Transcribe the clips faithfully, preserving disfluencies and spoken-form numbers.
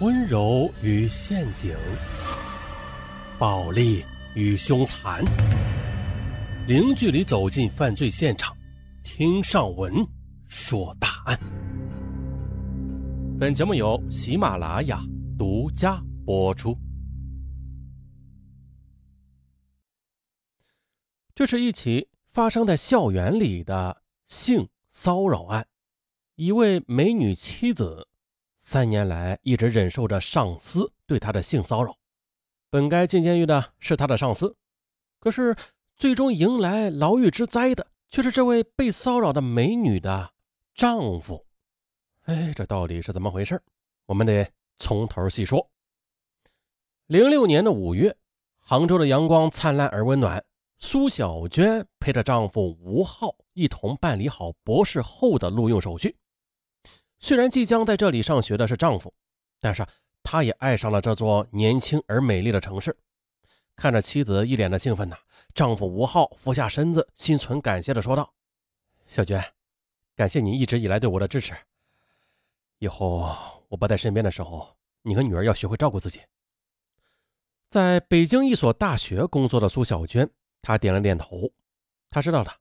温柔与陷阱，暴力与凶残，零距离走进犯罪现场，听上文说大案。本节目由喜马拉雅独家播出。这是一起发生在校园里的性骚扰案，一位美女妻子三年来一直忍受着上司对她的性骚扰，本该进监狱的是她的上司，可是最终迎来牢狱之灾的却是这位被骚扰的美女的丈夫。哎，这到底是怎么回事？我们得从头细说。零六年的五月，杭州的阳光灿烂而温暖，苏小娟陪着丈夫吴浩一同办理好博士后的录用手续。虽然即将在这里上学的是丈夫，但是她也爱上了这座年轻而美丽的城市。看着妻子一脸的兴奋呢、啊，丈夫吴浩俯下身子，心存感谢的说道：“小娟，感谢你一直以来对我的支持。以后我不在身边的时候，你和女儿要学会照顾自己。”在北京一所大学工作的苏小娟，她点了点头。她知道的，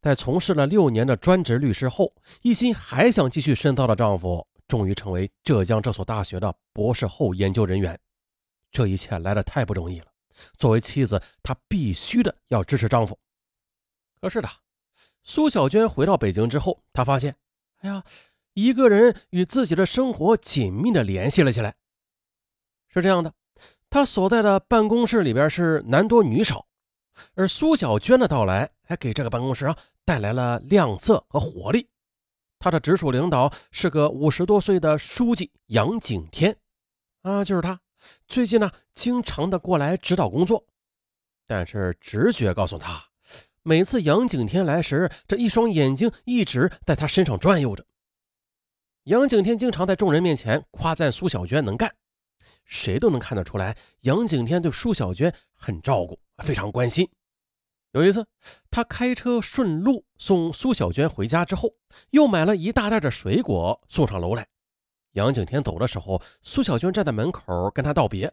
在从事了六年的专职律师后，一心还想继续深造的丈夫终于成为浙江这所大学的博士后研究人员。这一切来得太不容易了，作为妻子，她必须的要支持丈夫。可是的，苏小娟回到北京之后，她发现哎呀，一个人与自己的生活紧密的联系了起来。是这样的，她所在的办公室里边是男多女少，而苏小娟的到来还给这个办公室啊带来了亮色和活力。她的直属领导是个五十多岁的书记杨景天啊，就是她最近呢经常的过来指导工作。但是直觉告诉她，每次杨景天来时，这一双眼睛一直在她身上转悠着。杨景天经常在众人面前夸赞苏小娟能干，谁都能看得出来，杨景天对苏小娟很照顾，非常关心。有一次，他开车顺路送苏小娟回家之后，又买了一大袋的水果送上楼来。杨景天走的时候，苏小娟站在门口跟他道别。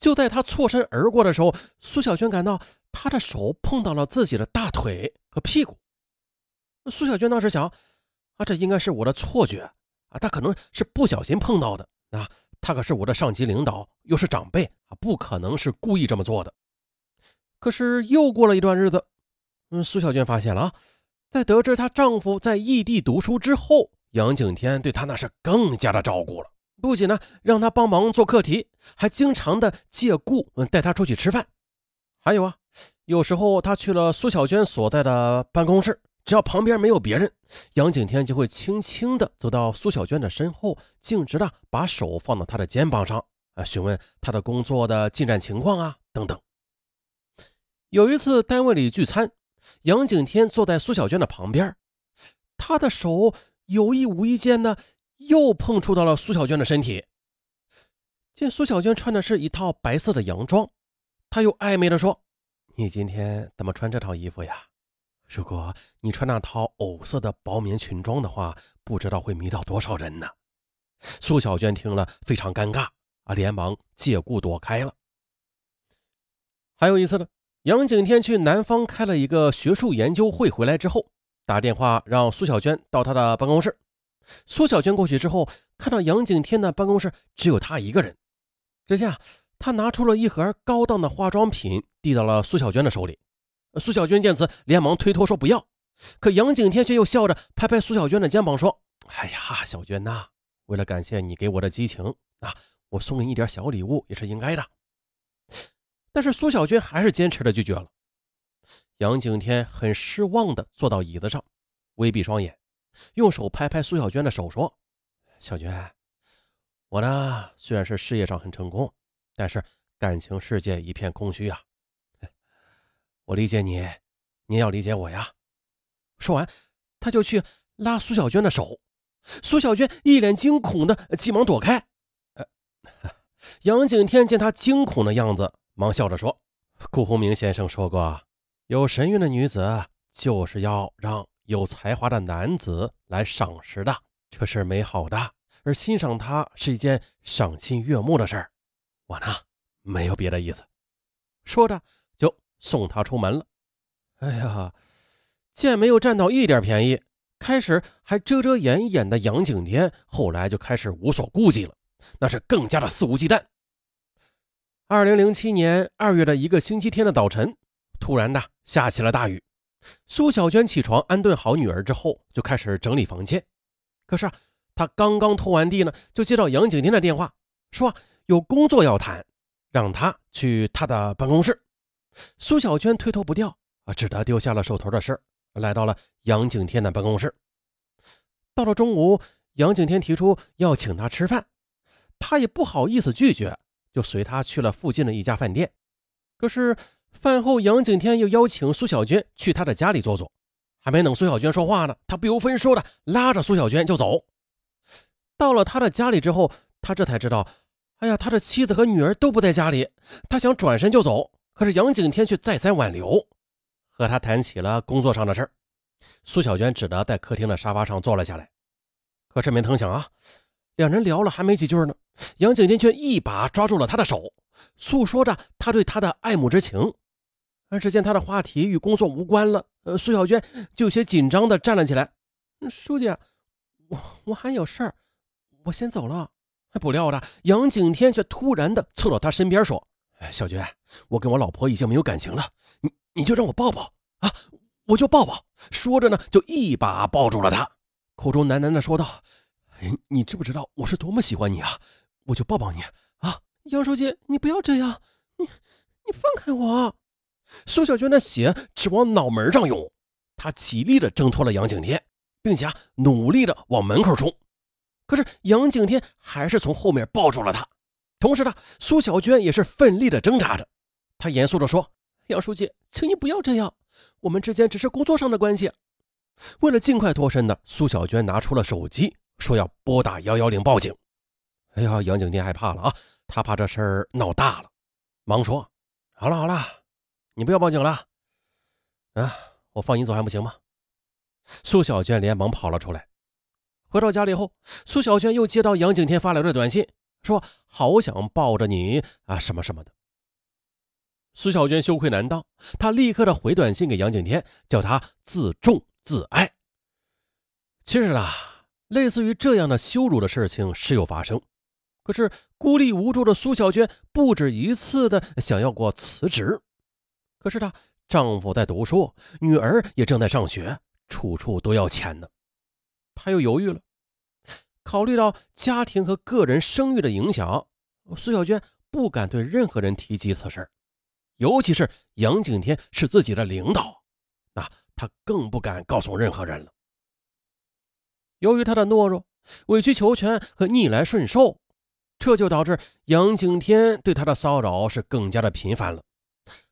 就在他错身而过的时候，苏小娟感到他的手碰到了自己的大腿和屁股。苏小娟当时想啊，这应该是我的错觉啊，他可能是不小心碰到的啊。他可是我的上级领导，又是长辈，不可能是故意这么做的。可是又过了一段日子，嗯，苏小娟发现了啊，在得知她丈夫在异地读书之后，杨景天对她那是更加的照顾了，不仅呢让她帮忙做课题，还经常的借故带她出去吃饭。还有啊，有时候她去了苏小娟所在的办公室，只要旁边没有别人，杨景天就会轻轻地走到苏小娟的身后，径直的把手放到她的肩膀上，啊，询问她的工作的进展情况啊，等等。有一次单位里聚餐，杨景天坐在苏小娟的旁边，她的手有意无意间呢，又碰触到了苏小娟的身体。见苏小娟穿的是一套白色的洋装，她又暧昧地说：“你今天怎么穿这套衣服呀？如果你穿那套藕色的薄棉裙装的话，不知道会迷到多少人呢。”苏小娟听了非常尴尬啊，连忙借故躲开了。还有一次呢，杨景天去南方开了一个学术研究会，回来之后打电话让苏小娟到他的办公室。苏小娟过去之后，看到杨景天的办公室只有他一个人，这下他拿出了一盒高档的化妆品递到了苏小娟的手里。苏小娟见此连忙推脱说不要，可杨景天却又笑着拍拍苏小娟的肩膀说：“哎呀，小娟呐、啊，为了感谢你给我的激情啊，我送给你一点小礼物也是应该的。”但是苏小娟还是坚持的拒绝了。杨景天很失望的坐到椅子上，微闭双眼，用手拍拍苏小娟的手说：“小娟，我呢虽然是事业上很成功，但是感情世界一片空虚啊。我理解你，你也要理解我呀。”说完，他就去拉苏小娟的手，苏小娟一脸惊恐的急忙躲开。呃、杨景天见他惊恐的样子，忙笑着说：“顾鸿明先生说过，有神韵的女子就是要让有才华的男子来赏识的，这是美好的，而欣赏它是一件赏心悦目的事儿。我呢，没有别的意思。说着就送他出门了。哎呀，见没有占到一点便宜，开始还遮遮掩掩的杨景天，后来就开始无所顾忌了，那是更加的肆无忌惮。二零零七年二月的一个星期天的早晨，突然的下起了大雨。苏小娟起床安顿好女儿之后，就开始整理房间。可是啊，她刚刚拖完地呢，就接到杨景天的电话，说啊有工作要谈，让她去她的办公室。苏小娟推脱不掉啊，只得丢下了手头的事，来到了杨景天的办公室。到了中午，杨景天提出要请她吃饭，她也不好意思拒绝，就随她去了附近的一家饭店。可是饭后，杨景天又邀请苏小娟去她的家里坐坐，还没等苏小娟说话呢，他不由分说的拉着苏小娟就走。到了她的家里之后，他这才知道，哎呀，他的妻子和女儿都不在家里。他想转身就走，可是杨景天却再三挽留，和他谈起了工作上的事儿。苏小娟只得在客厅的沙发上坐了下来。可是没曾想啊，两人聊了还没几句呢，杨景天却一把抓住了他的手，诉说着他对他的爱慕之情。而只见他的话题与工作无关了，呃，苏小娟就有些紧张地站了起来。书记啊，我我还有事儿，我先走了。不料的，杨景天却突然地凑到他身边说：“小娟，我跟我老婆已经没有感情了，你你就让我抱抱啊，我就抱抱。”说着呢，就一把抱住了他，口中喃喃地说道：“你知不知道我是多么喜欢你啊？我就抱抱你啊，杨书记，你不要这样，你你放开我。”苏小娟的血直往脑门上涌，她极力地挣脱了杨景天，并且努力地往门口冲。可是杨景天还是从后面抱住了她，同时呢，苏小娟也是奋力地挣扎着。她严肃地说：“杨书记，请你不要这样，我们之间只是工作上的关系。”为了尽快脱身的，苏小娟拿出了手机，说要拨打一一零报警。哎呀，杨景天害怕了啊，他怕这事儿闹大了，忙说：“好了好了。”你不要报警了啊！我放你走还不行吗？苏小娟连忙跑了出来。回到家里后，苏小娟又接到杨景天发来的短信，说好想抱着你啊什么什么的。苏小娟羞愧难当，她立刻的回短信给杨景天，叫他自重自爱。其实啊，类似于这样的羞辱的事情时有发生，可是孤立无助的苏小娟不止一次的想要过辞职。可是她丈夫在读书，女儿也正在上学，处处都要钱呢。她又犹豫了，考虑到家庭和个人声誉的影响，苏小娟不敢对任何人提及此事，尤其是杨景天是自己的领导，那她更不敢告诉任何人了。由于她的懦弱、委曲求全和逆来顺受，这就导致杨景天对她的骚扰是更加的频繁了。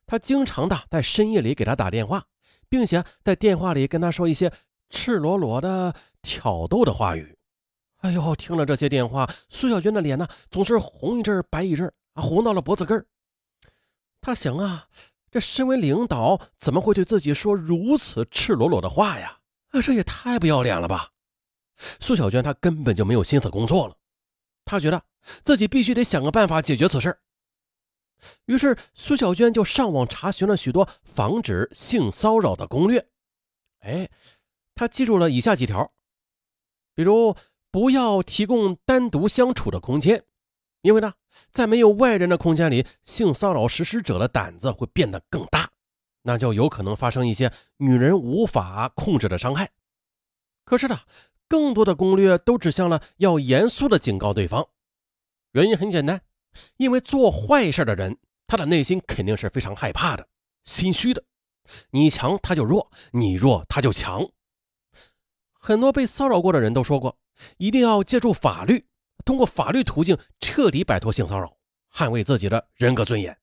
他经常的在深夜里给他打电话，并且在电话里跟他说一些赤裸裸的挑逗的话语。哎呦，听了这些电话，苏小娟的脸呢总是红一阵白一阵啊，红到了脖子根儿。她想啊，这身为领导怎么会对自己说如此赤裸裸的话呀？啊，这也太不要脸了吧！苏小娟她根本就没有心思工作了，她觉得自己必须得想个办法解决此事。于是苏小娟就上网查询了许多防止性骚扰的攻略。哎，她记住了以下几条，比如不要提供单独相处的空间，因为呢，在没有外人的空间里，性骚扰实施者的胆子会变得更大，那就有可能发生一些女人无法控制的伤害。可是呢，更多的攻略都指向了要严肃地警告对方。原因很简单，因为做坏事的人，他的内心肯定是非常害怕的、心虚的。你强他就弱，你弱他就强。很多被骚扰过的人都说过，一定要借助法律，通过法律途径彻底摆脱性骚扰，捍卫自己的人格尊严。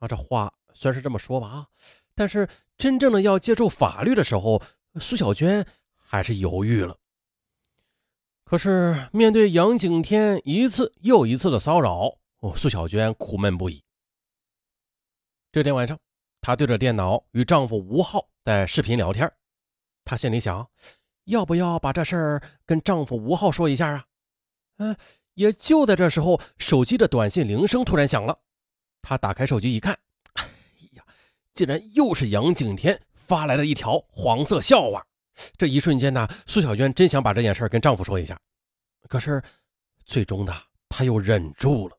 啊，这话虽然是这么说吧啊，但是真正的要借助法律的时候，苏小娟还是犹豫了。可是面对杨景天一次又一次的骚扰，哦，苏小娟苦闷不已。这天晚上，她对着电脑与丈夫吴浩在视频聊天，她心里想，要不要把这事儿跟丈夫吴浩说一下啊？呃，也就在这时候，手机的短信铃声突然响了。他打开手机一看，哎呀，竟然又是杨景天发来了一条黄色笑话。这一瞬间呢，苏小娟真想把这件事跟丈夫说一下，可是最终呢，她又忍住了。